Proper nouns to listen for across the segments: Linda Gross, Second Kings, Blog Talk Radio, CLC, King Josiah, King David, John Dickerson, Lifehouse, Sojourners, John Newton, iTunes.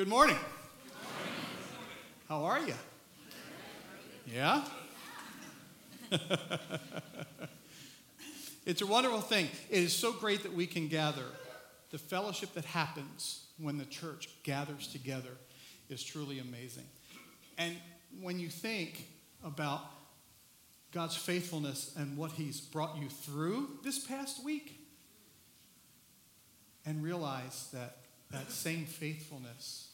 Good morning. How are you? Yeah? It's a wonderful thing. It is so great that we can gather. The fellowship that happens when the church gathers together is truly amazing. And when you think about God's faithfulness and what he's brought you through this past week, and realize that that same faithfulness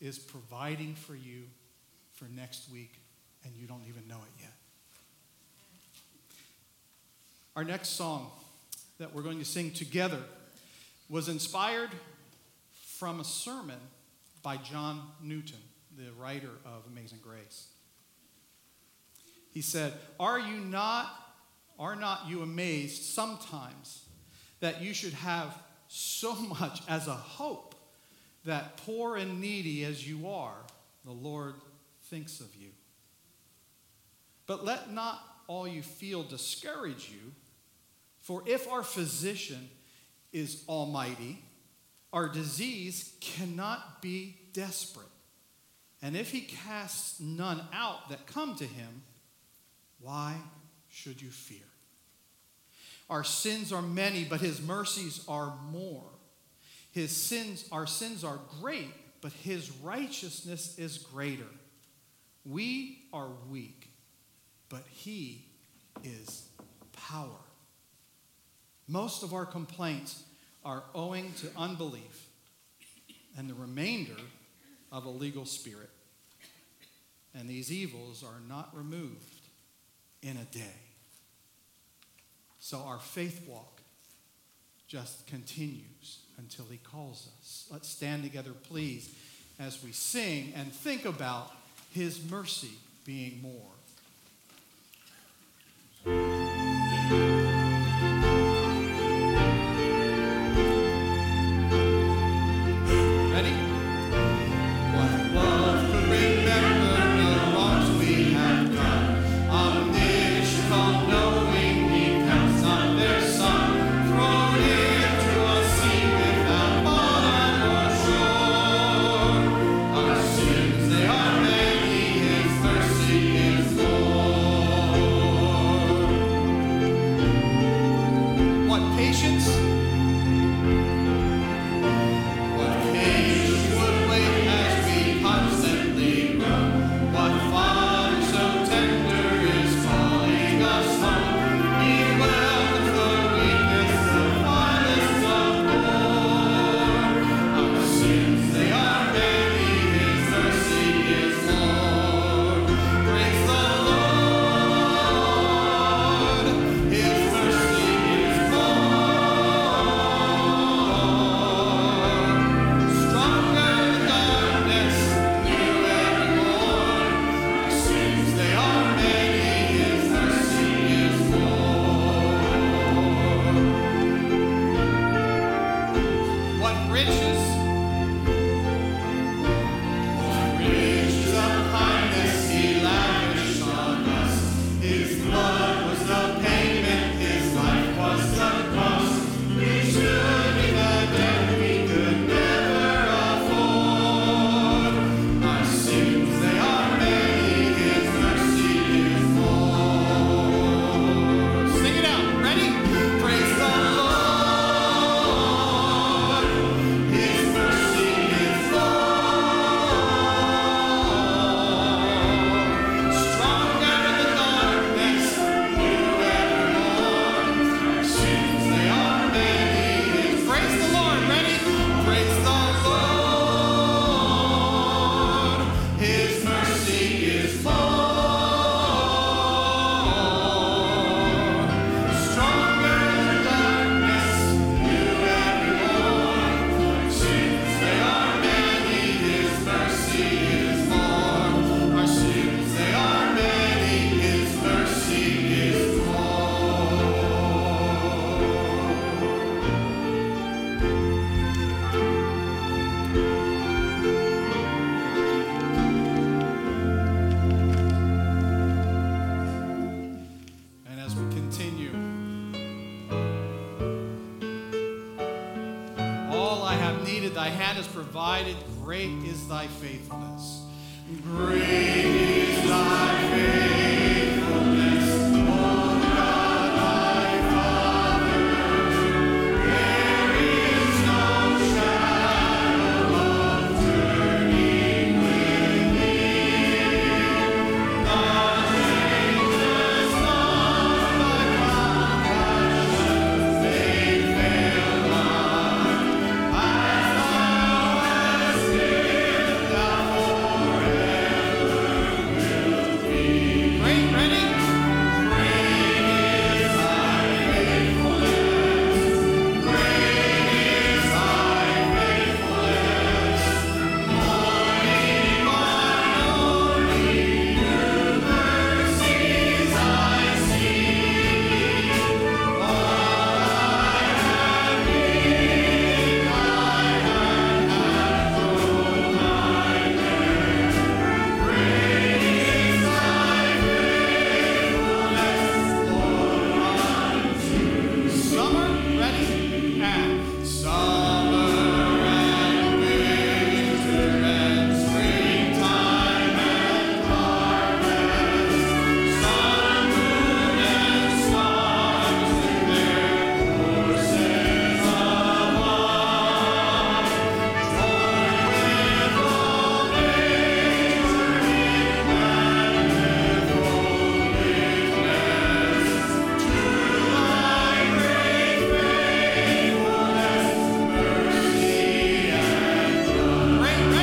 is providing for you for next week, and you don't even know it yet. Our next song that we're going to sing together was inspired from a sermon by John Newton, the writer of Amazing Grace. He said, Are not you amazed sometimes that you should have so much as a hope that, poor and needy as you are, the Lord thinks of you? But let not all you feel discourage you, for if our physician is almighty, our disease cannot be desperate. And if he casts none out that come to him, why should you fear? Our sins are many, but his mercies are more. Our sins are great, but his righteousness is greater. We are weak, but he is power. Most of our complaints are owing to unbelief and the remainder of a legal spirit. And these evils are not removed in a day. So our faith walk just continues until he calls us. Let's stand together, please, as we sing and think about his mercy being more. I have needed. Thy hand has provided. Great is thy faithfulness. Great is thy faithfulness, O God, thy Father. There is no shadow of turning with thee. Thou changest not thy compassions, they fail not. As thou hast lived, thou forever wilt be. Great, ready? Summer, ready? And summer and winter and springtime and harvest, sun, moon, and stars in their courses above, join with all nature in manifold witness to thy great faithfulness,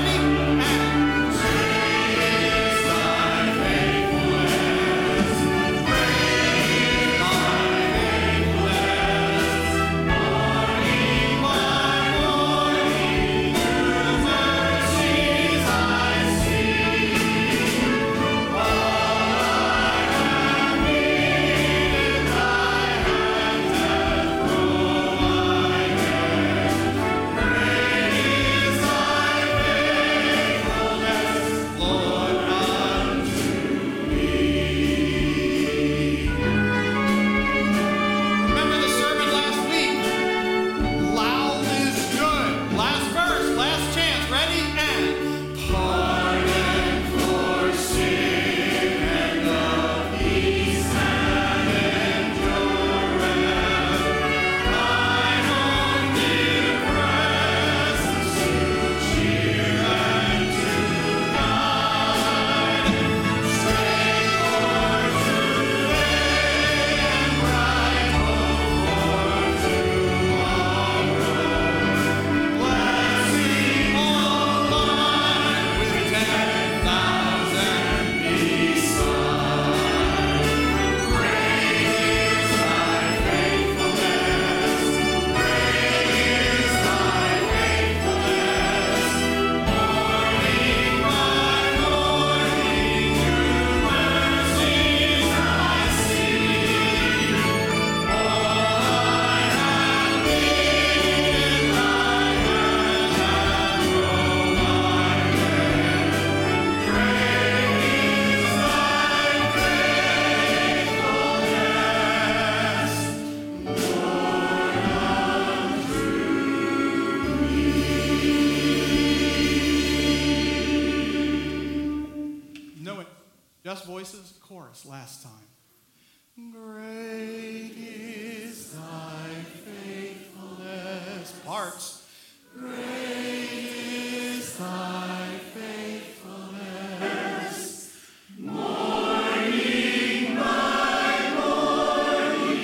mercy and love. Great, ready? And is thy faithfulness, great is thy faithfulness, morning by morning,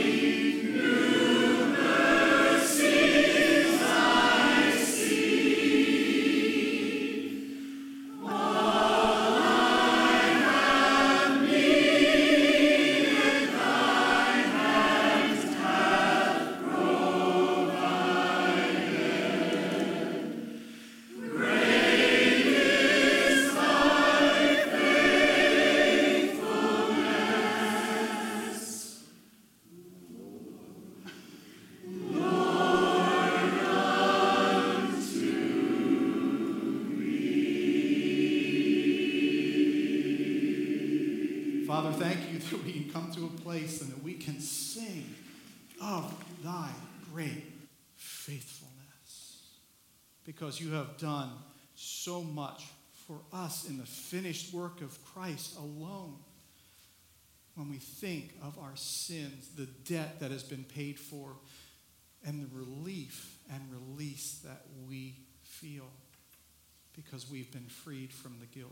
new mercies I see. All I have needed, thy hand hath provided. Great is thy faithfulness, Lord, unto me. Remember the sermon last week? Loud is good. Last verse, last chance. Ready? And pardon for sin and of peace and endurance. Thine own dear presence to cheer and to guide. Straight forward today and bright hope for tomorrow. Blessing online with 10,000 beside. Great is thy faithfulness, great is thy faithfulness, morning by morning, new mercies I see. All I have needed, thy hand hath provided. Great is thy faithfulness. No, it just voices, chorus last time. Great is thy faithfulness. Parts. Great is thy faithfulness. Morning by morning, new mercies I see. All I have needed, thy hand hath provided. Great is thy faithfulness. Father, thank you that we can come to a place and that we can sing of thy great faithfulness. because you have done so much for us in the finished work of Christ alone. When we think of our sins, the debt that has been paid for, and the relief and release that we feel because we've been freed from the guilt.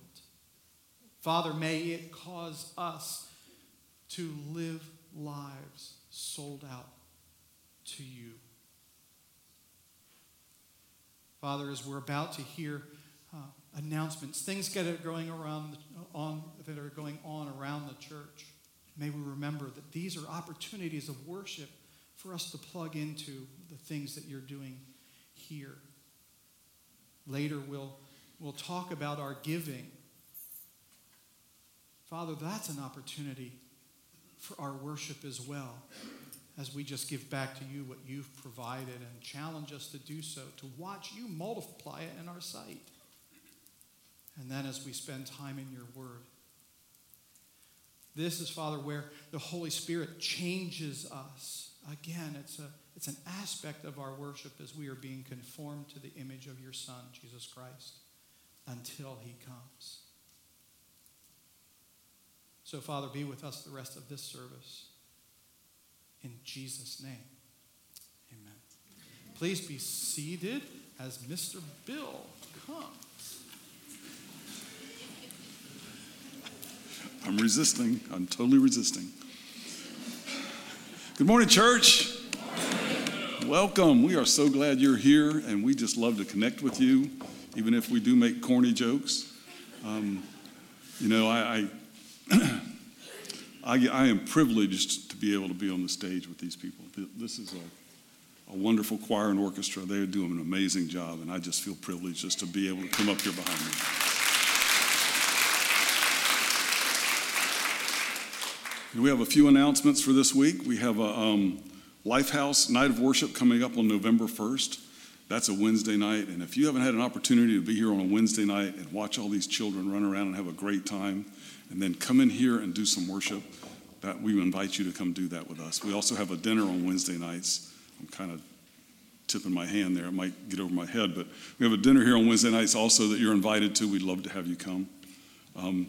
Father, may it cause us to live lives sold out to you. Father, as we're about to hear announcements, things that are going on around the church, may we remember that these are opportunities of worship for us to plug into the things that you're doing here. Later, we'll talk about our giving. Father, that's an opportunity for our worship as well, as we just give back to you what you've provided and challenge us to do so, to watch you multiply it in our sight. And then as we spend time in your word. This is, Father, where the Holy Spirit changes us. Again, it's an aspect of our worship as we are being conformed to the image of your Son, Jesus Christ, until he comes. So, Father, be with us the rest of this service. In Jesus' name, amen. Please be seated as Mr. Bill comes. I'm resisting. I'm totally resisting. Good morning, church. Morning. Welcome. We are so glad you're here, and we just love to connect with you, even if we do make corny jokes. I am privileged to be able to be on the stage with these people. This is a wonderful choir and orchestra. They are doing an amazing job, and I just feel privileged just to be able to come up here behind them. And we have a few announcements for this week. We have a Lifehouse Night of Worship coming up on November 1st. That's a Wednesday night, and if you haven't had an opportunity to be here on a Wednesday night and watch all these children run around and have a great time, and then come in here and do some worship, that we invite you to come do that with us. We also have a dinner on Wednesday nights. I'm kind of tipping my hand there. It might get over my head, but we have a dinner here on Wednesday nights also that you're invited to. We'd love to have you come. On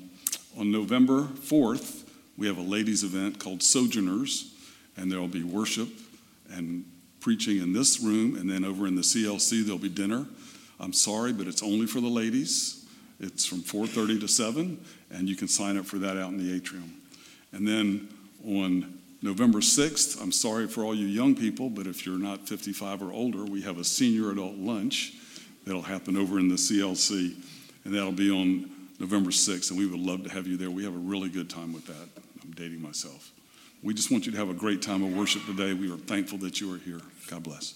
November 4th, we have a ladies event called Sojourners, and there'll be worship and preaching in this room, and then over in the CLC there'll be dinner. I'm sorry, but it's only for the ladies. It's from 4:30 to 7, and you can sign up for that out in the atrium. And then on November 6th, I'm sorry for all you young people, but if you're not 55 or older, we have a senior adult lunch that'll happen over in the CLC, and that'll be on November 6th, and we would love to have you there. We have a really good time with that. I'm dating myself. We just want you to have a great time of worship today. We are thankful that you are here. God bless.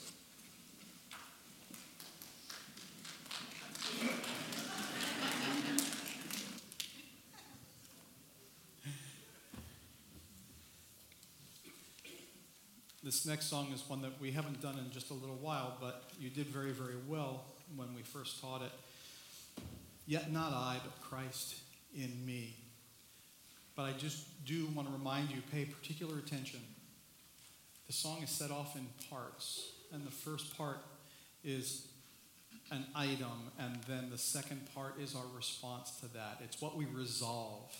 This next song is one that we haven't done in just a little while, but you did very, very well when we first taught it. Yet not I, but Christ in me. But I just do want to remind you, pay particular attention. The song is set off in parts, and the first part is an item, and then the second part is our response to that. It's what we resolve,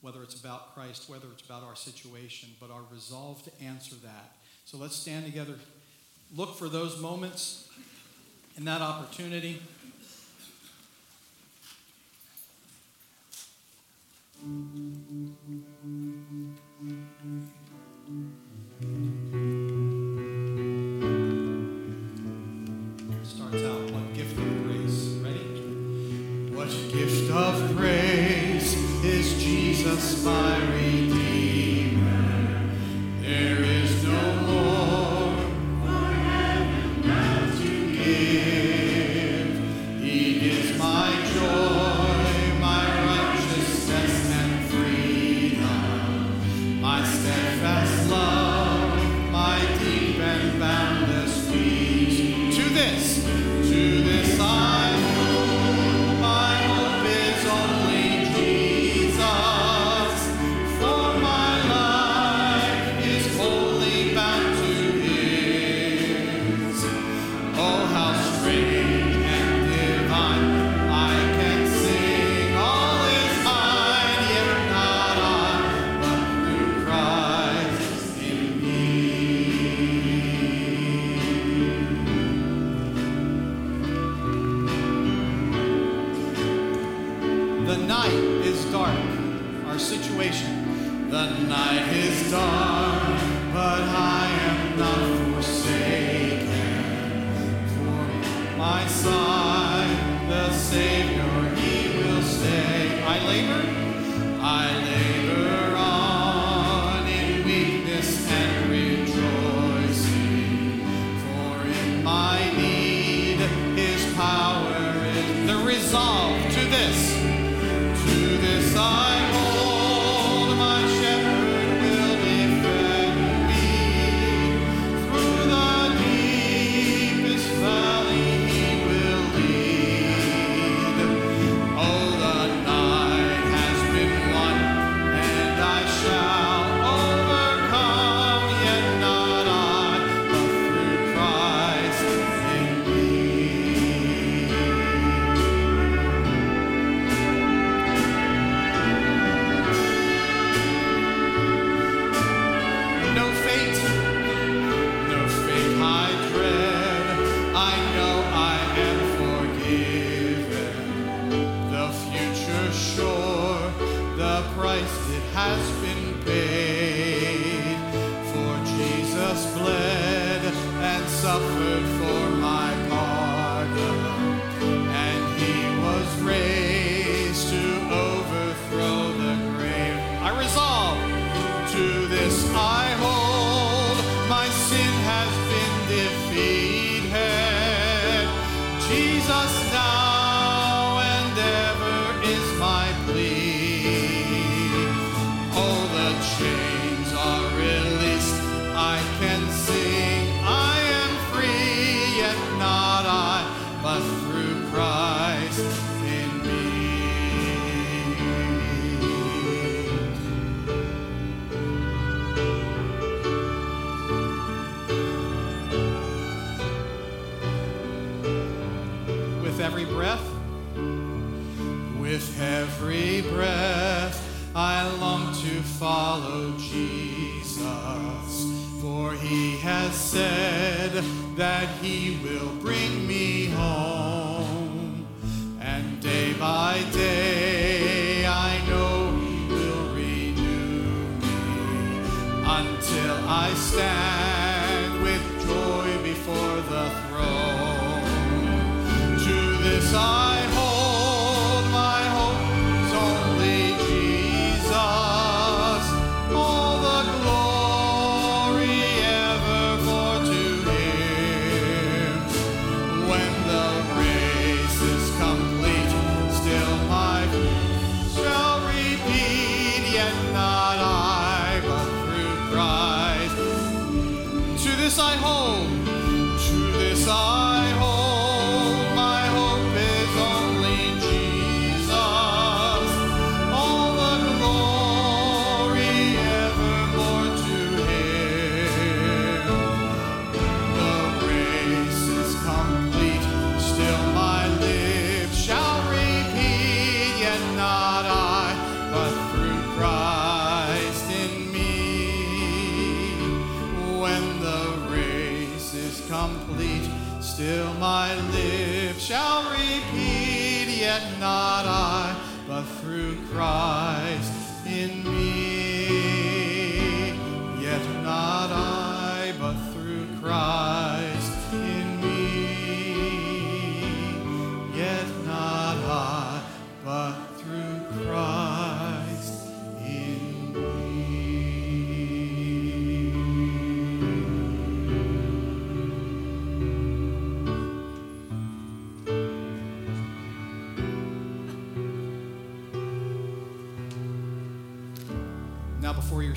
whether it's about Christ, whether it's about our situation, but our resolve to answer that. So let's stand together, look for those moments and that opportunity. Starts out, what gift of grace? Ready? What gift of grace is Jesus my Redeemer? There is no Lord for heaven now to give. He is my joy. Free.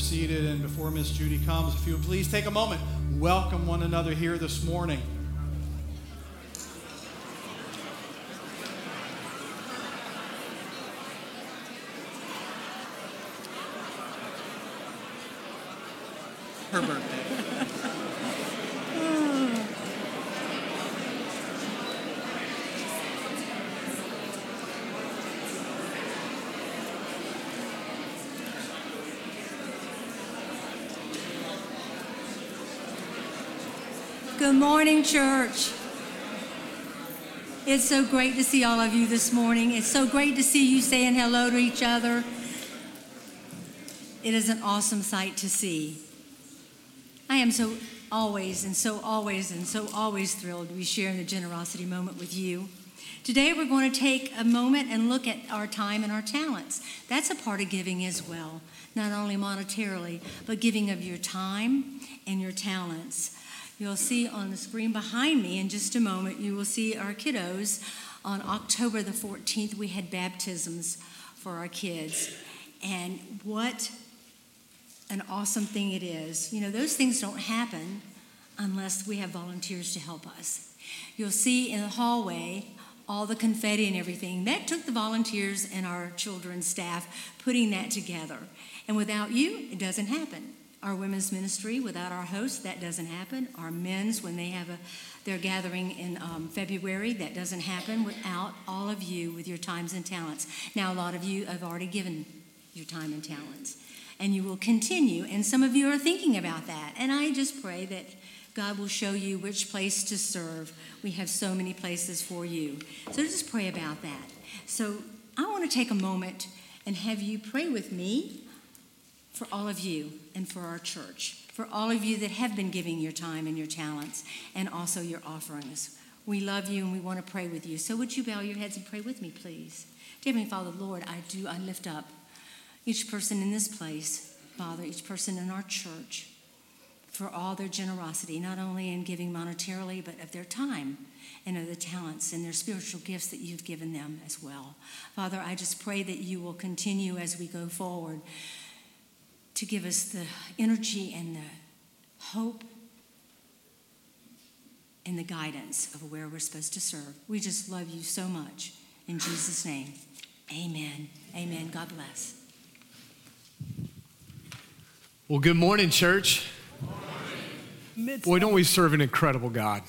Seated, and before Miss Judy comes, if you would please take a moment, welcome one another here this morning. Her birthday. Good morning, church. It's so great to see all of you this morning. It's so great to see you saying hello to each other. It is an awesome sight to see. I am so always and so always and so always thrilled to be sharing the generosity moment with you. Today we're going to take a moment and look at our time and our talents. That's a part of giving as well, not only monetarily, but giving of your time and your talents. You'll see on the screen behind me in just a moment, you will see our kiddos. On October the 14th, we had baptisms for our kids. And what an awesome thing it is. You know, those things don't happen unless we have volunteers to help us. You'll see in the hallway all the confetti and everything. That took the volunteers and our children's staff putting that together. And without you, it doesn't happen. Our women's ministry, without our hosts, that doesn't happen. Our men's, when they have their gathering in February, that doesn't happen without all of you with your times and talents. Now, a lot of you have already given your time and talents, and you will continue. And some of you are thinking about that. And I just pray that God will show you which place to serve. We have so many places for you. So just pray about that. So I want to take a moment and have you pray with me for all of you and for our church, for all of you that have been giving your time and your talents and also your offerings. We love you and we want to pray with you. So would you bow your heads and pray with me, please? Dear Heavenly Father, Lord, I lift up each person in this place, Father, each person in our church, for all their generosity, not only in giving monetarily, but of their time and of the talents and their spiritual gifts that you've given them as well. Father, I just pray that you will continue as we go forward to give us the energy and the hope and the guidance of where we're supposed to serve. We just love you so much. In Jesus' name, amen. Amen. God bless. Well, good morning, church. Boy, don't we serve an incredible God.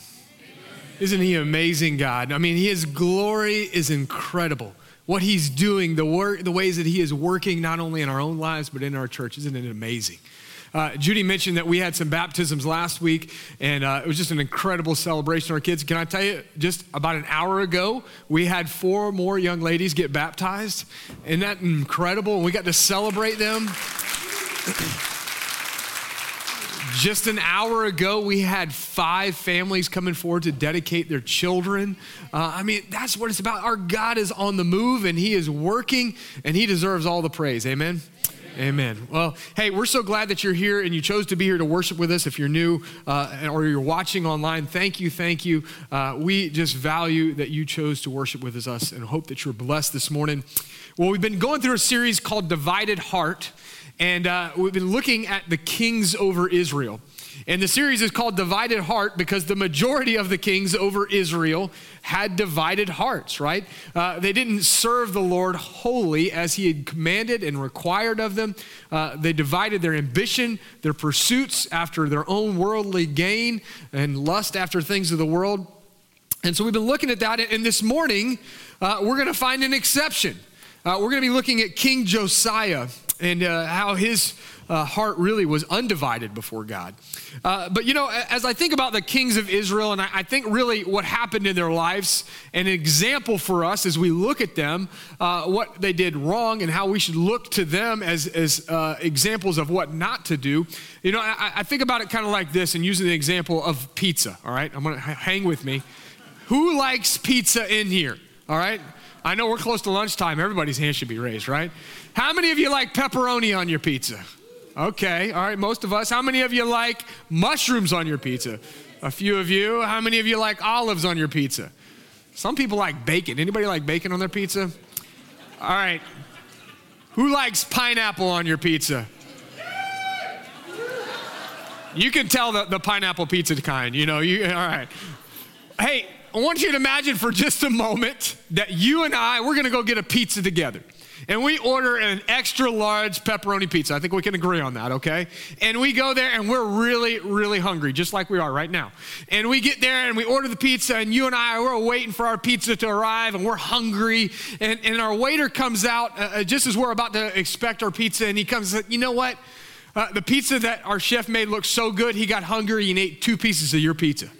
Isn't he an amazing God? I mean, his glory is incredible. What he's doing, the ways that he is working, not only in our own lives, but in our church. Isn't it amazing? Judy mentioned that we had some baptisms last week, and it was just an incredible celebration. Our kids, can I tell you, just about an hour ago, we had 4 more young ladies get baptized. Isn't that incredible? And we got to celebrate them. Just an hour ago, we had 5 families coming forward to dedicate their children. I mean, that's what it's about. Our God is on the move, and he is working, and he deserves all the praise. Amen? Amen. Well, hey, we're so glad that you're here and you chose to be here to worship with us. If you're new or you're watching online, thank you. We just value that you chose to worship with us and hope that you're blessed this morning. Well, we've been going through a series called Divided Heart, and we've been looking at the kings over Israel. And the series is called Divided Heart because the majority of the kings over Israel had divided hearts, right? They didn't serve the Lord wholly as he had commanded and required of them. They divided their ambition, their pursuits after their own worldly gain and lust after things of the world. And so we've been looking at that. And this morning, we're going to find an exception. We're going to be looking at King Josiah and how his heart really was undivided before God. But you know, as I think about the kings of Israel, and I think really what happened in their lives, an example for us as we look at them, what they did wrong and how we should look to them as examples of what not to do. You know, I think about it kind of like this and using the example of pizza, all right? I'm gonna hang with me. Who likes pizza in here, all right? I know we're close to lunchtime. Everybody's hand should be raised, right? How many of you like pepperoni on your pizza? Okay, all right, most of us. How many of you like mushrooms on your pizza? A few of you. How many of you like olives on your pizza? Some people like bacon. Anybody like bacon on their pizza? All right. Who likes pineapple on your pizza? You can tell the pineapple pizza kind, you know. All right. Hey, I want you to imagine for just a moment that you and I, we're going to go get a pizza together. And we order an extra large pepperoni pizza. I think we can agree on that, okay? And we go there and we're really, really hungry, just like we are right now. And we get there and we order the pizza, and you and I, we're waiting for our pizza to arrive, and we're hungry. And our waiter comes out just as we're about to expect our pizza, and he comes and says, you know what? The pizza that our chef made looked so good, he got hungry and ate 2 pieces of your pizza.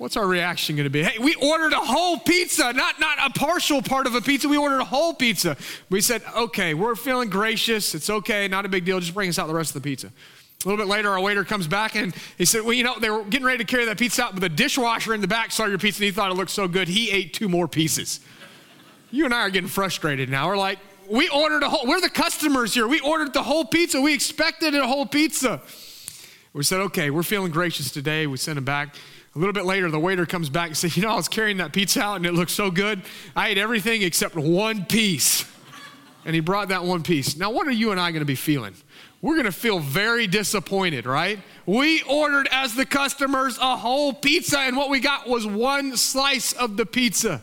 what's our reaction gonna be? Hey, we ordered a whole pizza, not a partial part of a pizza. We ordered a whole pizza. We said, okay, we're feeling gracious. It's okay, not a big deal. Just bring us out the rest of the pizza. A little bit later, our waiter comes back and he said, well, you know, they were getting ready to carry that pizza out, but the dishwasher in the back saw your pizza and he thought it looked so good, he ate two more pieces. You and I are getting frustrated now. We're like, we ordered a whole, we're the customers here. We ordered the whole pizza. We expected a whole pizza. We said, okay, we're feeling gracious today. We sent him back. A little bit later, the waiter comes back and says, you know, I was carrying that pizza out and it looked so good. I ate everything except one piece. And he brought that one piece. Now, what are you and I going to be feeling? We're going to feel very disappointed, right? We ordered as the customers a whole pizza and what we got was one slice of the pizza.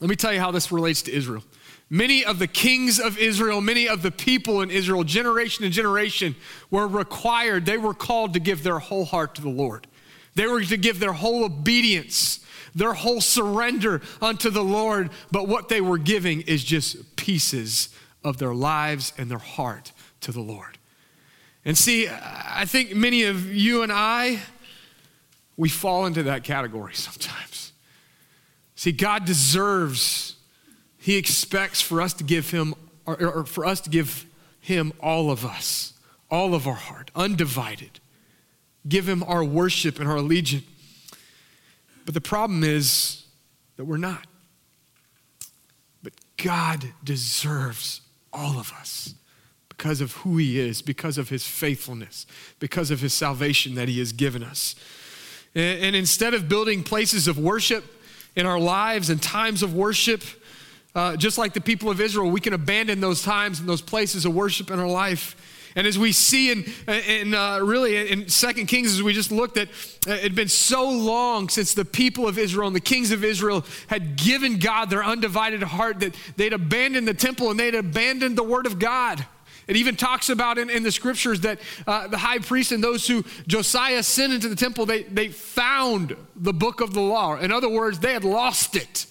Let me tell you how this relates to Israel. Many of the kings of Israel, many of the people in Israel, generation to generation, were required, they were called to give their whole heart to the Lord. They were to give their whole obedience, their whole surrender unto the Lord, but what they were giving is just pieces of their lives and their heart to the Lord. And see, I think many of you and I, we fall into that category sometimes. See, God deserves, he expects for us to give him, or for us to give him all of us, all of our heart, undivided. Give him our worship and our allegiance. But the problem is that we're not. But God deserves all of us because of who he is, because of his faithfulness, because of his salvation that he has given us. And instead of building places of worship in our lives and times of worship, just like the people of Israel, we can abandon those times and those places of worship in our life. And as we see in Second Kings, as we just looked at, it had been so long since the people of Israel and the kings of Israel had given God their undivided heart that they'd abandoned the temple and they'd abandoned the word of God. It even talks about in the scriptures that the high priest and those who Josiah sent into the temple, they found the book of the law. In other words, they had lost it.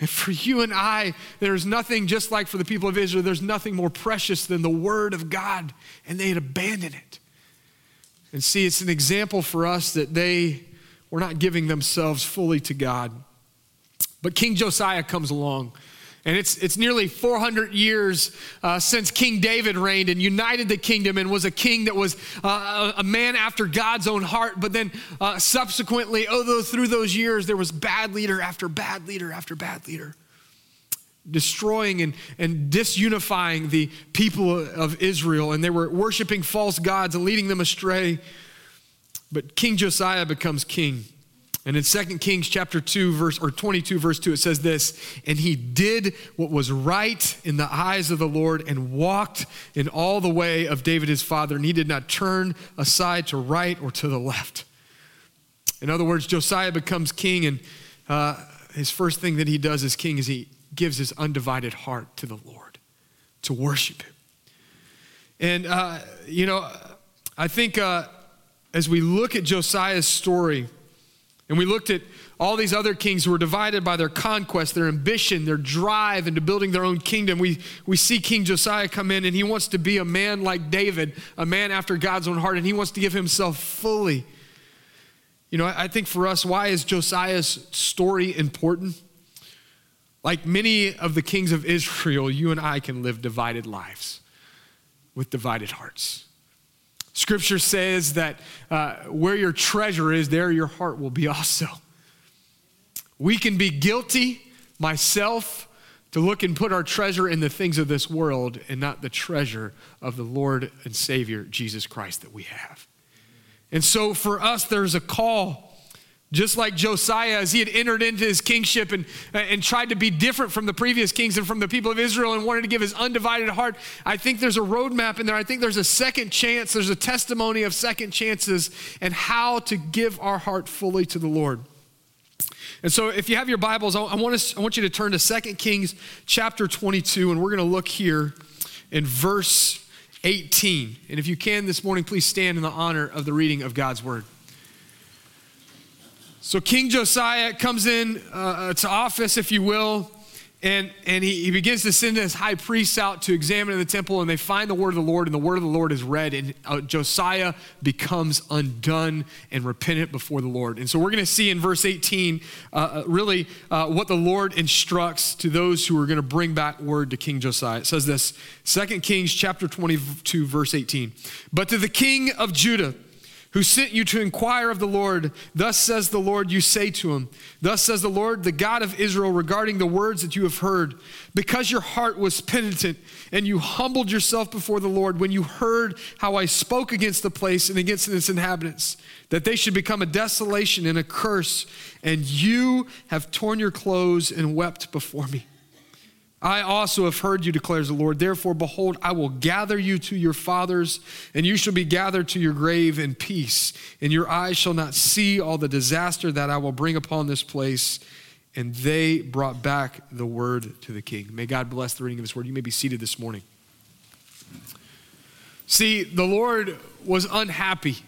And for you and I, there's nothing, just like for the people of Israel, there's nothing more precious than the word of God, and they had abandoned it. And see, it's an example for us that they were not giving themselves fully to God. But King Josiah comes along, and it's nearly 400 years since King David reigned and united the kingdom and was a king that was a man after God's own heart. But then subsequently, through those years, there was bad leader after bad leader after bad leader, destroying and disunifying the people of Israel. And they were worshiping false gods and leading them astray. But King Josiah becomes king. And in 2 Kings chapter 2, 22, verse 2, it says this, and he did what was right in the eyes of the Lord and walked in all the way of David his father, and he did not turn aside to right or to the left. In other words, Josiah becomes king, and his first thing that he does as king is he gives his undivided heart to the Lord to worship him. And, you know, I think as we look at Josiah's story, and we looked at all these other kings who were divided by their conquest, their ambition, their drive into building their own kingdom. We see King Josiah come in and he wants to be a man like David, a man after God's own heart, and he wants to give himself fully. You know, I think for us, why is Josiah's story important? Like many of the kings of Israel, you and I can live divided lives with divided hearts. Scripture says that where your treasure is, there your heart will be also. We can be guilty, myself, to look and put our treasure in the things of this world and not the treasure of the Lord and Savior, Jesus Christ, that we have. And so for us, there's a call. Just like Josiah, as he had entered into his kingship and tried to be different from the previous kings and from the people of Israel and wanted to give his undivided heart, I think there's a roadmap in there. I think there's a second chance. There's a testimony of second chances and how to give our heart fully to the Lord. And so if you have your Bibles, I want you to turn to 2 Kings chapter 22, and we're going to look here in verse 18. And if you can this morning, please stand in the honor of the reading of God's word. So King Josiah comes in to office, if you will, And he begins to send his high priests out to examine the temple, and they find the word of the Lord, and the word of the Lord is read, and Josiah becomes undone and repentant before the Lord. And so we're going to see in verse 18, what the Lord instructs to those who are going to bring back word to King Josiah. It says this, 2 Kings chapter 22, verse 18. But to the king of Judah, who sent you to inquire of the Lord, thus says the Lord, you say to him, thus says the Lord, the God of Israel, regarding the words that you have heard, because your heart was penitent and you humbled yourself before the Lord when you heard how I spoke against the place and against its inhabitants, that they should become a desolation and a curse, and you have torn your clothes and wept before me. I also have heard you, declares the Lord. Therefore, behold, I will gather you to your fathers, and you shall be gathered to your grave in peace, and your eyes shall not see all the disaster that I will bring upon this place. And they brought back the word to the king. May God bless the reading of his word. You may be seated this morning. See, the Lord was unhappy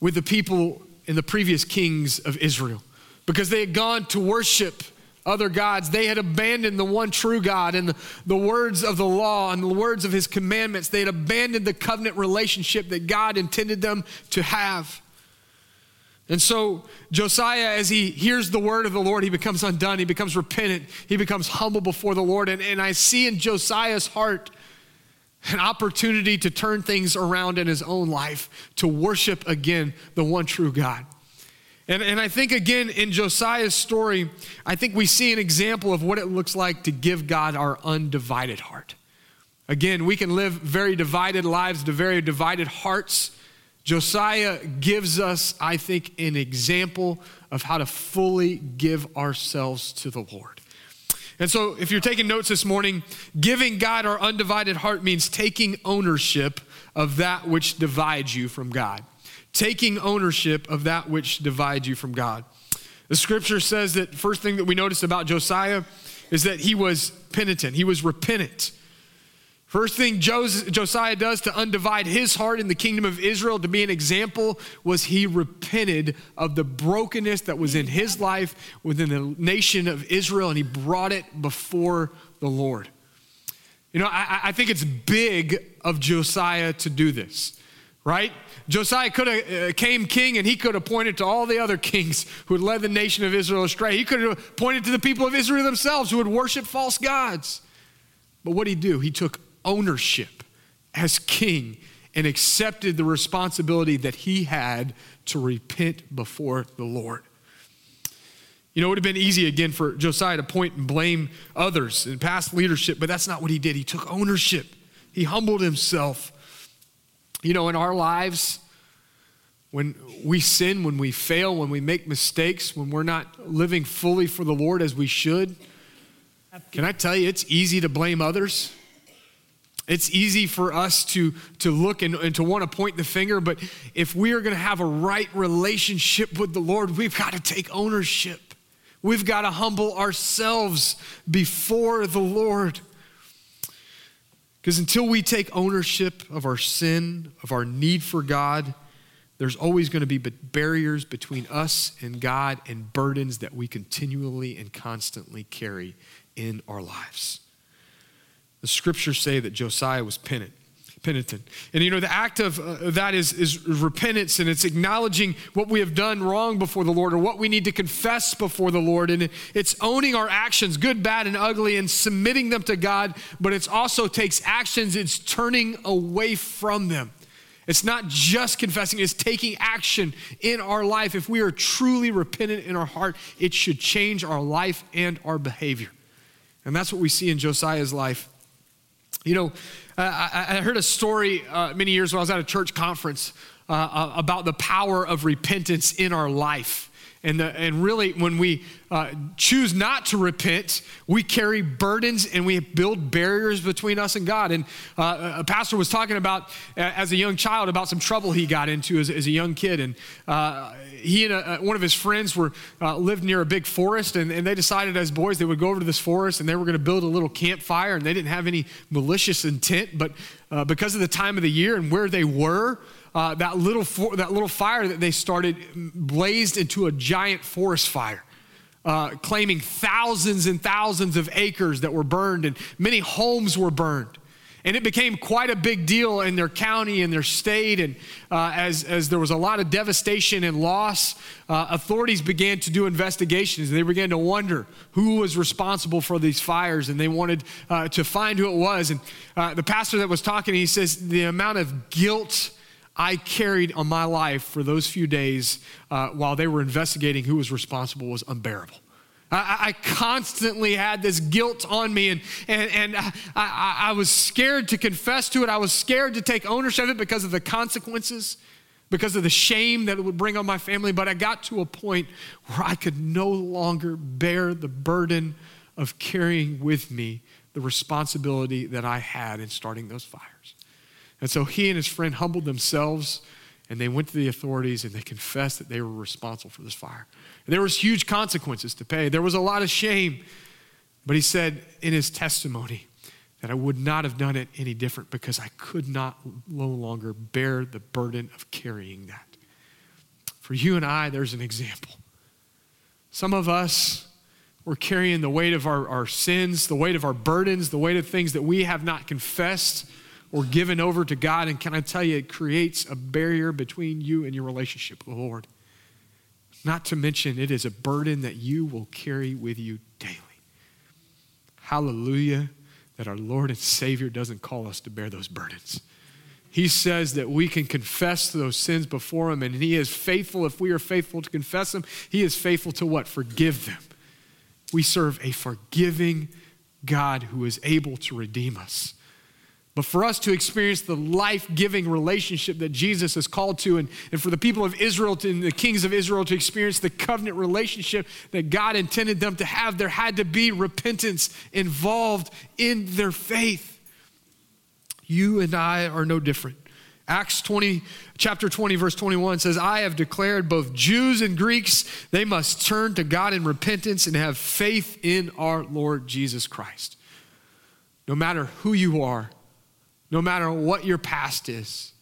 with the people in the previous kings of Israel because they had gone to worship other gods. They had abandoned the one true God and the words of the law and the words of his commandments. They had abandoned the covenant relationship that God intended them to have. And so Josiah, as he hears the word of the Lord, he becomes undone. He becomes repentant. He becomes humble before the Lord. And I see in Josiah's heart an opportunity to turn things around in his own life, to worship again the one true God. And I think, again, in Josiah's story, I think we see an example of what it looks like to give God our undivided heart. Again, we can live very divided lives to very divided hearts. Josiah gives us, I think, an example of how to fully give ourselves to the Lord. And so if you're taking notes this morning, giving God our undivided heart means taking ownership of that which divides you from God. Taking ownership of that which divides you from God. The scripture says that first thing that we notice about Josiah is that he was penitent. He was repentant. First thing Josiah does to undivide his heart in the kingdom of Israel to be an example was he repented of the brokenness that was in his life within the nation of Israel, and he brought it before the Lord. You know, I think it's big of Josiah to do this, right? Josiah could have came king, and he could have pointed to all the other kings who had led the nation of Israel astray. He could have pointed to the people of Israel themselves who had worshiped false gods. But what did he do? He took ownership as king and accepted the responsibility that he had to repent before the Lord. You know, it would have been easy again for Josiah to point and blame others in past leadership, but that's not what he did. He took ownership. He humbled himself. You know, in our lives, when we sin, when we fail, when we make mistakes, when we're not living fully for the Lord as we should, can I tell you, it's easy to blame others. It's easy for us to look and to want to point the finger, but if we are going to have a right relationship with the Lord, we've got to take ownership. We've got to humble ourselves before the Lord. Because until we take ownership of our sin, of our need for God, there's always going to be barriers between us and God and burdens that we continually and constantly carry in our lives. The scriptures say that Josiah was penitent. And you know, the act of that is repentance, and it's acknowledging what we have done wrong before the Lord or what we need to confess before the Lord. And it's owning our actions, good, bad, and ugly, and submitting them to God, but it also takes actions. It's turning away from them. It's not just confessing, it's taking action in our life. If we are truly repentant in our heart, it should change our life and our behavior. And that's what we see in Josiah's life. You know, I heard a story many years ago. I was at a church conference about the power of repentance in our life. And really, when we choose not to repent, we carry burdens and we build barriers between us and God. And a pastor was talking about, as a young child, about some trouble he got into as a young kid. And he and one of his friends lived near a big forest, and they decided as boys they would go over to this forest and they were going to build a little campfire, and they didn't have any malicious intent. But because of the time of the year and where they were, that little fire that they started blazed into a giant forest fire. claiming thousands and thousands of acres that were burned, and many homes were burned. And it became quite a big deal in their county and their state. And as there was a lot of devastation and loss, authorities began to do investigations. They began to wonder who was responsible for these fires, and they wanted to find who it was. And the pastor that was talking, he says, the amount of guilt I carried on my life for those few days while they were investigating who was responsible was unbearable. I constantly had this guilt on me, and I was scared to confess to it. I was scared to take ownership of it because of the consequences, because of the shame that it would bring on my family. But I got to a point where I could no longer bear the burden of carrying with me the responsibility that I had in starting those fires. And so he and his friend humbled themselves, and they went to the authorities and they confessed that they were responsible for this fire. And there was huge consequences to pay. There was a lot of shame. But he said in his testimony that I would not have done it any different because I could not no longer bear the burden of carrying that. For you and I, there's an example. Some of us, we're carrying the weight of our sins, the weight of our burdens, the weight of things that we have not confessed or given over to God. And can I tell you, it creates a barrier between you and your relationship with the Lord. Not to mention, it is a burden that you will carry with you daily. Hallelujah, that our Lord and Savior doesn't call us to bear those burdens. He says that we can confess those sins before him, and he is faithful. If we are faithful to confess them, he is faithful to what? Forgive them. We serve a forgiving God who is able to redeem us. But for us to experience the life-giving relationship that Jesus is called to, and for the people of Israel and the kings of Israel to experience the covenant relationship that God intended them to have, there had to be repentance involved in their faith. You and I are no different. Acts chapter 20, verse 21 says, I have declared both Jews and Greeks, they must turn to God in repentance and have faith in our Lord Jesus Christ. No matter who you are, no matter what your past is,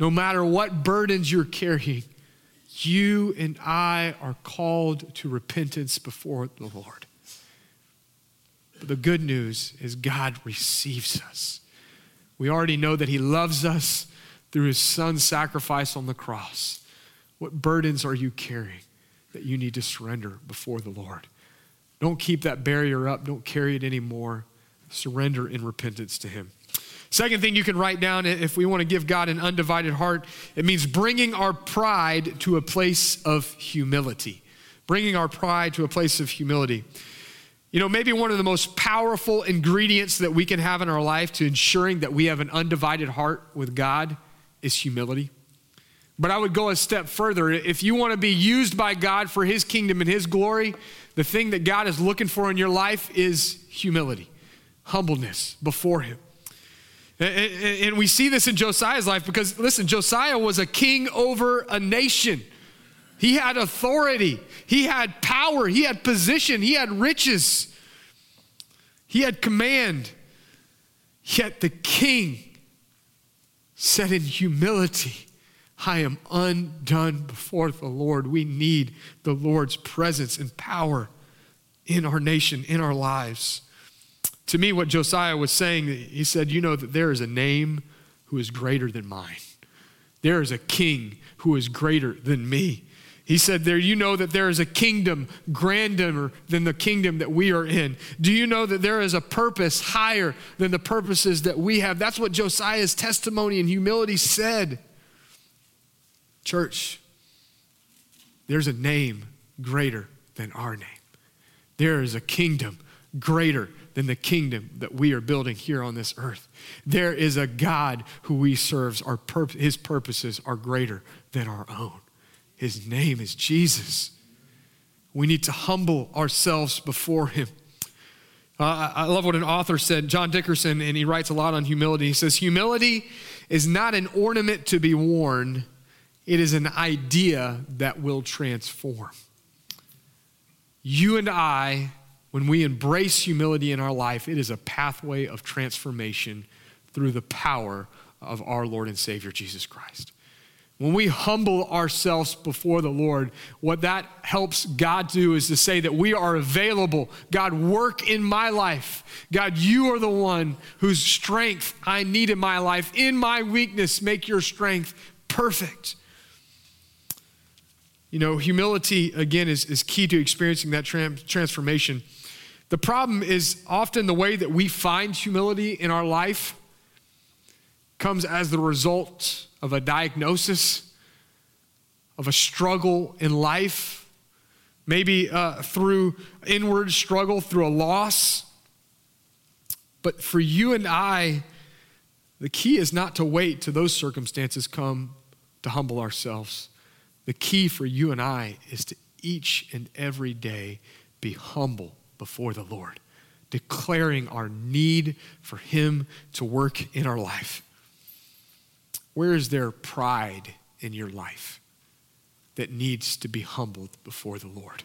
no matter what burdens you're carrying, you and I are called to repentance before the Lord. But the good news is God receives us. We already know that he loves us through his son's sacrifice on the cross. What burdens are you carrying that you need to surrender before the Lord? Don't keep that barrier up. Don't carry it anymore. Surrender in repentance to him. Second thing you can write down, if we want to give God an undivided heart, it means bringing our pride to a place of humility. Bringing our pride to a place of humility. You know, maybe one of the most powerful ingredients that we can have in our life to ensuring that we have an undivided heart with God is humility. But I would go a step further. If you want to be used by God for his kingdom and his glory, the thing that God is looking for in your life is humility, humbleness before him. And we see this in Josiah's life because, listen, Josiah was a king over a nation. He had authority. He had power. He had position. He had riches. He had command. Yet the king said in humility, I am undone before the Lord. We need the Lord's presence and power in our nation, in our lives. To me, what Josiah was saying, he said, you know that there is a name who is greater than mine. There is a king who is greater than me. He said there, you know that there is a kingdom grander than the kingdom that we are in. Do you know that there is a purpose higher than the purposes that we have? That's what Josiah's testimony and humility said. Church, there's a name greater than our name. There is a kingdom greater than the kingdom that we are building here on this earth. There is a God who we serve. His purposes are greater than our own. His name is Jesus. We need to humble ourselves before him. I love what an author said, John Dickerson, and he writes a lot on humility. He says, humility is not an ornament to be worn. It is an idea that will transform. You and I, when we embrace humility in our life, it is a pathway of transformation through the power of our Lord and Savior, Jesus Christ. When we humble ourselves before the Lord, what that helps God do is to say that we are available. God, work in my life. God, you are the one whose strength I need in my life. In my weakness, make your strength perfect. You know, humility, again, is key to experiencing that transformation. The problem is often the way that we find humility in our life comes as the result of a diagnosis, of a struggle in life, maybe through inward struggle, through a loss. But for you and I, the key is not to wait till those circumstances come to humble ourselves. The key for you and I is to each and every day be humble before the Lord, declaring our need for him to work in our life. Where is there pride in your life that needs to be humbled before the Lord?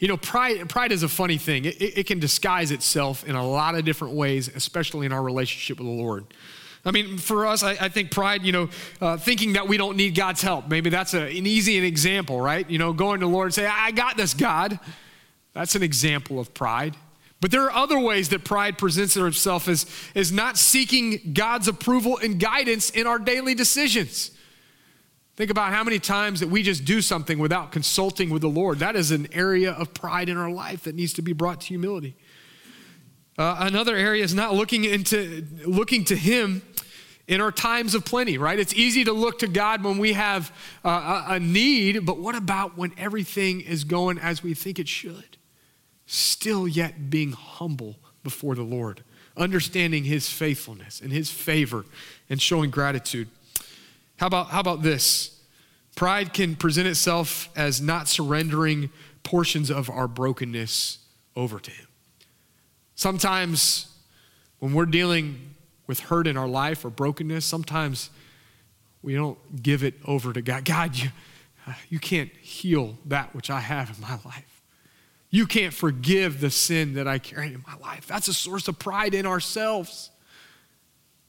You know, pride is a funny thing. It can disguise itself in a lot of different ways, especially in our relationship with the Lord. I mean, for us, I think pride, you know, thinking that we don't need God's help. Maybe that's an easy example, right? You know, going to the Lord and say, I got this, God. That's an example of pride. But there are other ways that pride presents itself as not seeking God's approval and guidance in our daily decisions. Think about how many times that we just do something without consulting with the Lord. That is an area of pride in our life that needs to be brought to humility. Another area is not looking to him in our times of plenty, right? It's easy to look to God when we have a need, but what about when everything is going as we think it should? Still yet being humble before the Lord, understanding his faithfulness and his favor and showing gratitude. How about this? Pride can present itself as not surrendering portions of our brokenness over to him. Sometimes when we're dealing with hurt in our life or brokenness, sometimes we don't give it over to God. God, you can't heal that which I have in my life. You can't forgive the sin that I carry in my life. That's a source of pride in ourselves.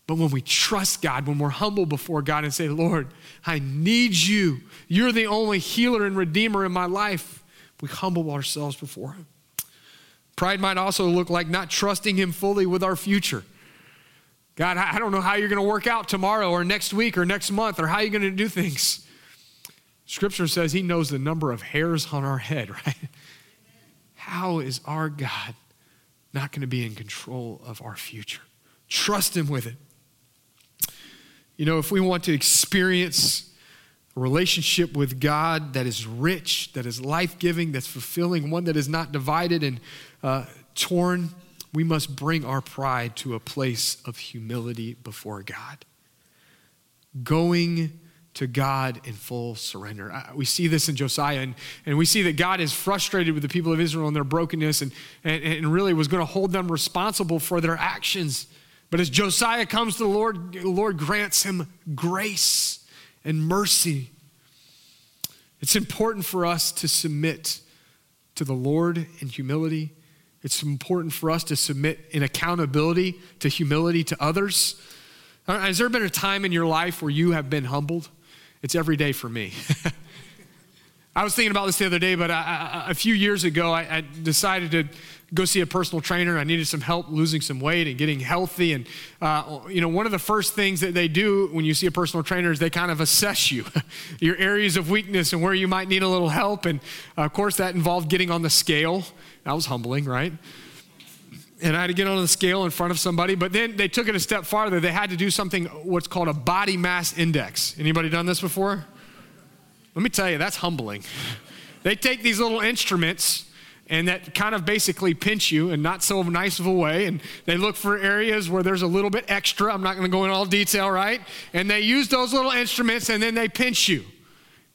But when we trust God, when we're humble before God and say, Lord, I need you. You're the only healer and redeemer in my life. We humble ourselves before him. Pride might also look like not trusting him fully with our future. God, I don't know how you're going to work out tomorrow or next week or next month or how you're going to do things. Scripture says he knows the number of hairs on our head, right? How is our God not going to be in control of our future? Trust him with it. You know, if we want to experience a relationship with God that is rich, that is life-giving, that's fulfilling, one that is not divided and torn, we must bring our pride to a place of humility before God. Going to God in full surrender. We see this in Josiah, and we see that God is frustrated with the people of Israel and their brokenness and really was going to hold them responsible for their actions. But as Josiah comes to the Lord grants him grace and mercy. It's important for us to submit to the Lord in humility. It's important for us to submit in accountability to humility to others. Has there been a time in your life where you have been humbled? It's every day for me. I was thinking about this the other day, but a few years ago, I decided to go see a personal trainer. I needed some help losing some weight and getting healthy. And, you know, one of the first things that they do when you see a personal trainer is they kind of assess you, your areas of weakness and where you might need a little help. And, of course, that involved getting on the scale. That was humbling, right? And I had to get on the scale in front of somebody, but then they took it a step farther. They had to do something, what's called a body mass index. Anybody done this before? Let me tell you, that's humbling. They take these little instruments and that kind of basically pinch you in not so nice of a way. And they look for areas where there's a little bit extra. I'm not gonna go into all detail, right? And they use those little instruments and then they pinch you.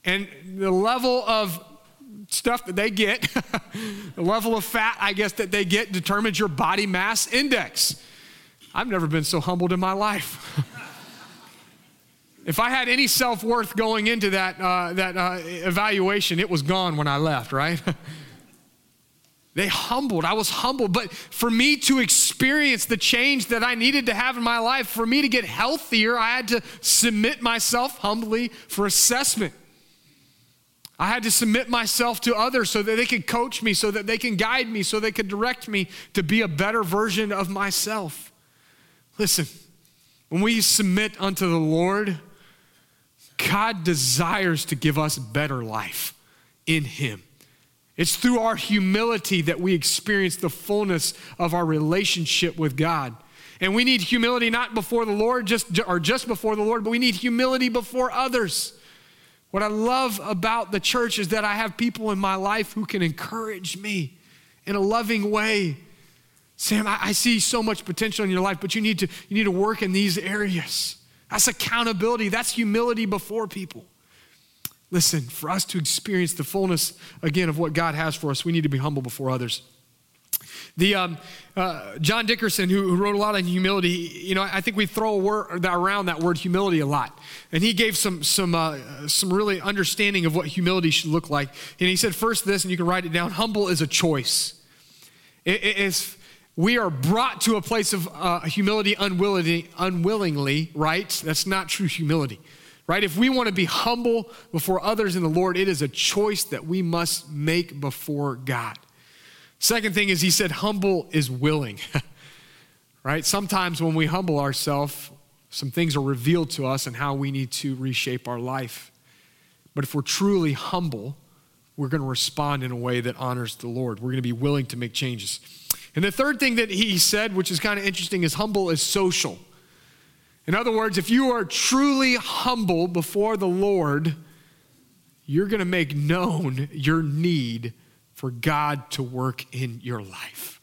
And the level of stuff that they get, the level of fat, I guess, that they get determines your body mass index. I've never been so humbled in my life. If I had any self-worth going into that evaluation, it was gone when I left, right? They humbled. I was humbled. But for me to experience the change that I needed to have in my life, for me to get healthier, I had to submit myself humbly for assessment. I had to submit myself to others so that they could coach me, so that they can guide me, so they could direct me to be a better version of myself. Listen, when we submit unto the Lord, God desires to give us better life in Him. It's through our humility that we experience the fullness of our relationship with God. And we need humility not before the Lord, just before the Lord, but we need humility before others. What I love about the church is that I have people in my life who can encourage me in a loving way. Sam, I see so much potential in your life, but you need to work in these areas. That's accountability. That's humility before people. Listen, for us to experience the fullness, again, of what God has for us, we need to be humble before others. The John Dickerson, who wrote a lot on humility, I think we throw around that word humility a lot. And he gave some really understanding of what humility should look like. And he said first this, and you can write it down, humble is a choice. We are brought to a place of humility unwillingly, right? That's not true humility. Right? If we want to be humble before others in the Lord, it is a choice that we must make before God. Second thing is he said, humble is willing, right? Sometimes when we humble ourselves, some things are revealed to us and how we need to reshape our life. But if we're truly humble, we're going to respond in a way that honors the Lord. We're going to be willing to make changes. And the third thing that he said, which is kind of interesting, is humble is social. In other words, if you are truly humble before the Lord, you're going to make known your need for God to work in your life.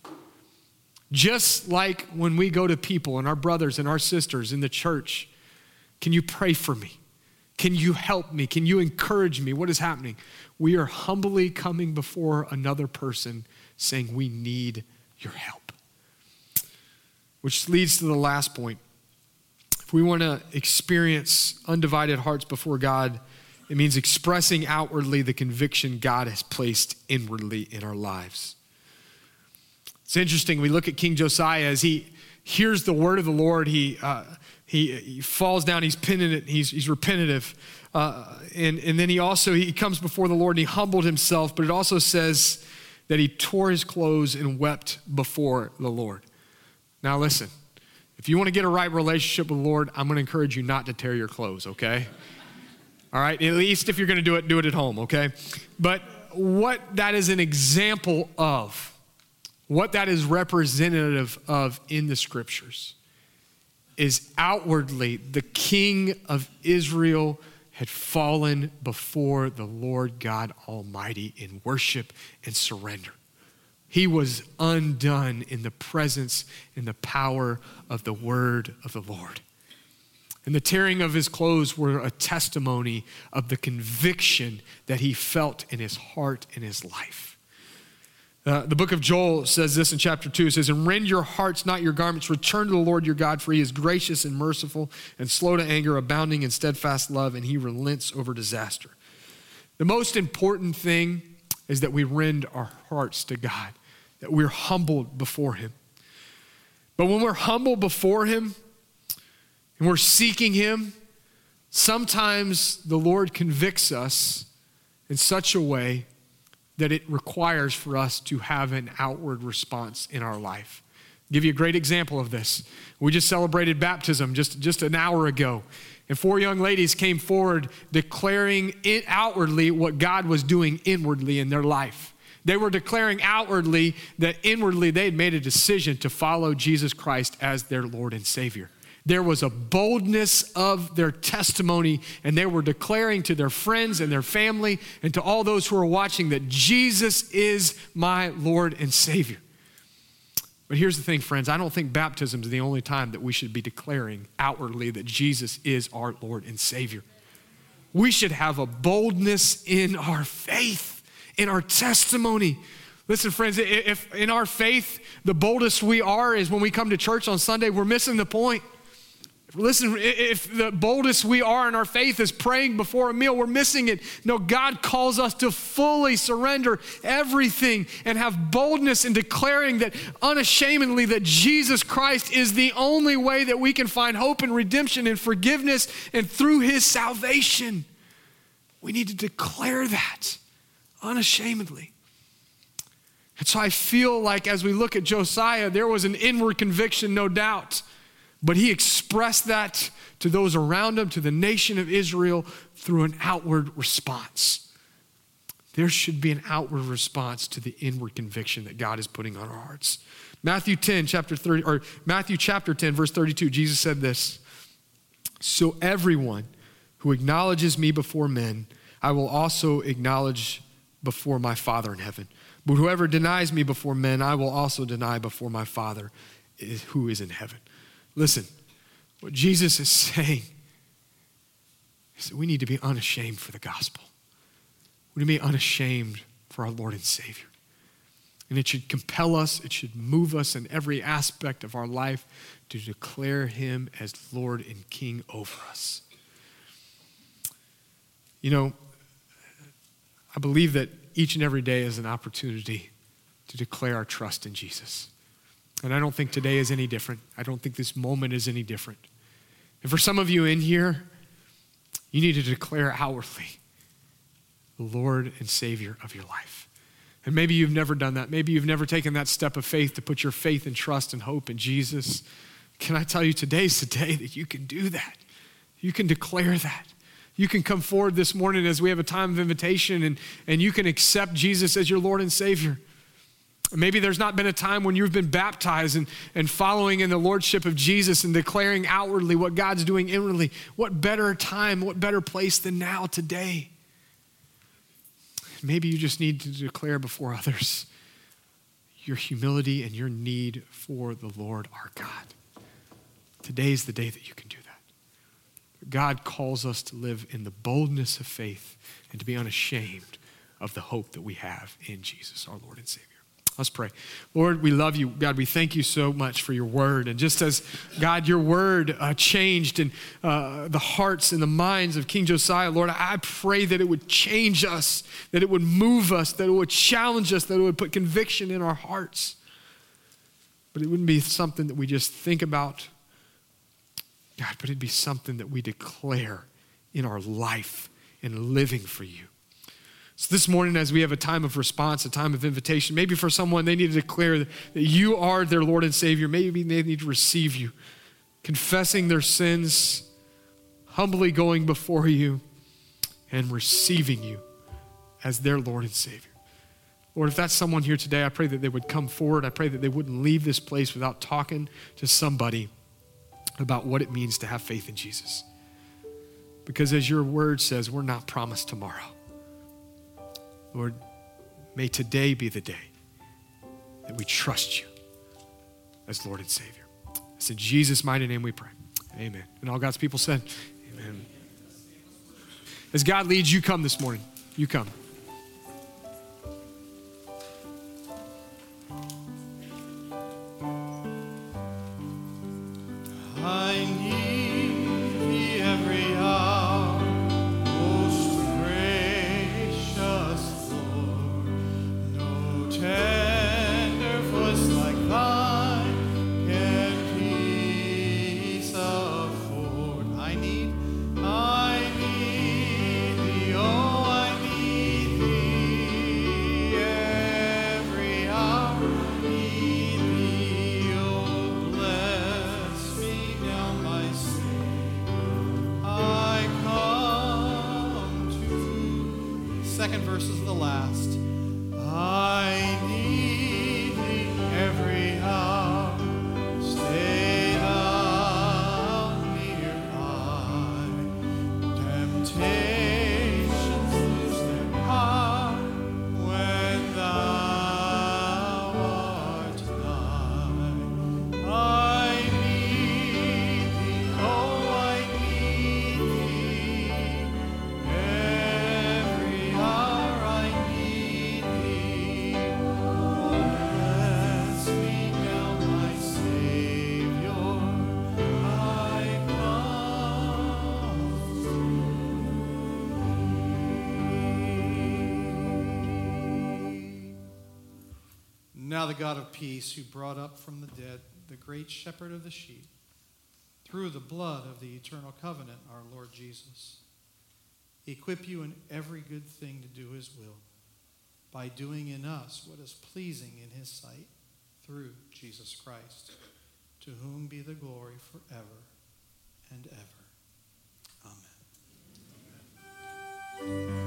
Just like when we go to people and our brothers and our sisters in the church, can you pray for me? Can you help me? Can you encourage me? What is happening? We are humbly coming before another person saying we need your help. Which leads to the last point. We want to experience undivided hearts before God. It means expressing outwardly the conviction God has placed inwardly in our lives. It's interesting. We look at King Josiah as he hears the word of the Lord. He falls down. He's penitent. He's repentative, and then he comes before the Lord and he humbled himself. But it also says that he tore his clothes and wept before the Lord. Now listen. If you want to get a right relationship with the Lord, I'm going to encourage you not to tear your clothes, okay? All right? At least if you're going to do it at home, okay? But what that is an example of, what that is representative of in the scriptures is outwardly the king of Israel had fallen before the Lord God Almighty in worship and surrender. He was undone in the presence and the power of the word of the Lord. And the tearing of his clothes were a testimony of the conviction that he felt in his heart and his life. The book of Joel says this in chapter 2. It says, and rend your hearts, not your garments. Return to the Lord your God, for he is gracious and merciful and slow to anger, abounding in steadfast love, and he relents over disaster. The most important thing is that we rend our hearts to God, that we're humbled before him. But when we're humble before him and we're seeking him, sometimes the Lord convicts us in such a way that it requires for us to have an outward response in our life. I'll give you a great example of this. We just celebrated baptism just an hour ago. And 4 young ladies came forward declaring it outwardly what God was doing inwardly in their life. They were declaring outwardly that inwardly they had made a decision to follow Jesus Christ as their Lord and Savior. There was a boldness of their testimony, and they were declaring to their friends and their family and to all those who are watching that Jesus is my Lord and Savior. But here's the thing, friends. I don't think baptism is the only time that we should be declaring outwardly that Jesus is our Lord and Savior. We should have a boldness in our faith, in our testimony. Listen, friends, if in our faith, the boldest we are is when we come to church on Sunday, we're missing the point. Listen, if the boldest we are in our faith is praying before a meal, we're missing it. No, God calls us to fully surrender everything and have boldness in declaring that unashamedly that Jesus Christ is the only way that we can find hope and redemption and forgiveness, and through his salvation. We need to declare that unashamedly. And so I feel like as we look at Josiah, there was an inward conviction, no doubt. But he expressed that to those around him, to the nation of Israel, through an outward response. There should be an outward response to the inward conviction that God is putting on our hearts. Matthew chapter 10, verse 32, Jesus said this: "So everyone who acknowledges me before men, I will also acknowledge before my Father in heaven. But whoever denies me before men, I will also deny before my Father who is in heaven." Listen, what Jesus is saying is that we need to be unashamed for the gospel. We need to be unashamed for our Lord and Savior. And it should compel us, it should move us in every aspect of our life to declare him as Lord and King over us. You know, I believe that each and every day is an opportunity to declare our trust in Jesus. And I don't think today is any different. I don't think this moment is any different. And for some of you in here, you need to declare outwardly the Lord and Savior of your life. And maybe you've never done that. Maybe you've never taken that step of faith to put your faith and trust and hope in Jesus. Can I tell you, today's the day that you can do that. You can declare that. You can come forward this morning as we have a time of invitation, and you can accept Jesus as your Lord and Savior. Maybe there's not been a time when you've been baptized and following in the Lordship of Jesus and declaring outwardly what God's doing inwardly. What better time, what better place than now, today? Maybe you just need to declare before others your humility and your need for the Lord our God. Today's the day that you can do that. God calls us to live in the boldness of faith and to be unashamed of the hope that we have in Jesus, our Lord and Savior. Let's pray. Lord, we love you. God, we thank you so much for your word. And just as, God, your word changed in the hearts and the minds of King Josiah, Lord, I pray that it would change us, that it would move us, that it would challenge us, that it would put conviction in our hearts. But it wouldn't be something that we just think about, God, but it'd be something that we declare in our life and living for you. So this morning, as we have a time of response, a time of invitation, maybe for someone, they need to declare that you are their Lord and Savior. Maybe they need to receive you, confessing their sins, humbly going before you, and receiving you as their Lord and Savior. Lord, if that's someone here today, I pray that they would come forward. I pray that they wouldn't leave this place without talking to somebody about what it means to have faith in Jesus. Because as your word says, we're not promised tomorrow. Lord, may today be the day that we trust you as Lord and Savior. It's in Jesus' mighty name we pray. Amen. And all God's people said, amen. As God leads, you come this morning. You come. I need thee every hour. Tender voice like thine can peace afford. I need thee, oh, I need thee every hour. I need thee, oh, bless me now, my Savior. I come to thee. Second verse is the last. I need thee every hour, stay thou near by, temptations lose their power when thou art nigh. I need thee, oh, I need thee every hour, I need thee. Now the God of peace, who brought up from the dead the great shepherd of the sheep, through the blood of the eternal covenant, our Lord Jesus, equip you in every good thing to do his will, by doing in us what is pleasing in his sight, through Jesus Christ, to whom be the glory forever and ever. Amen. Amen.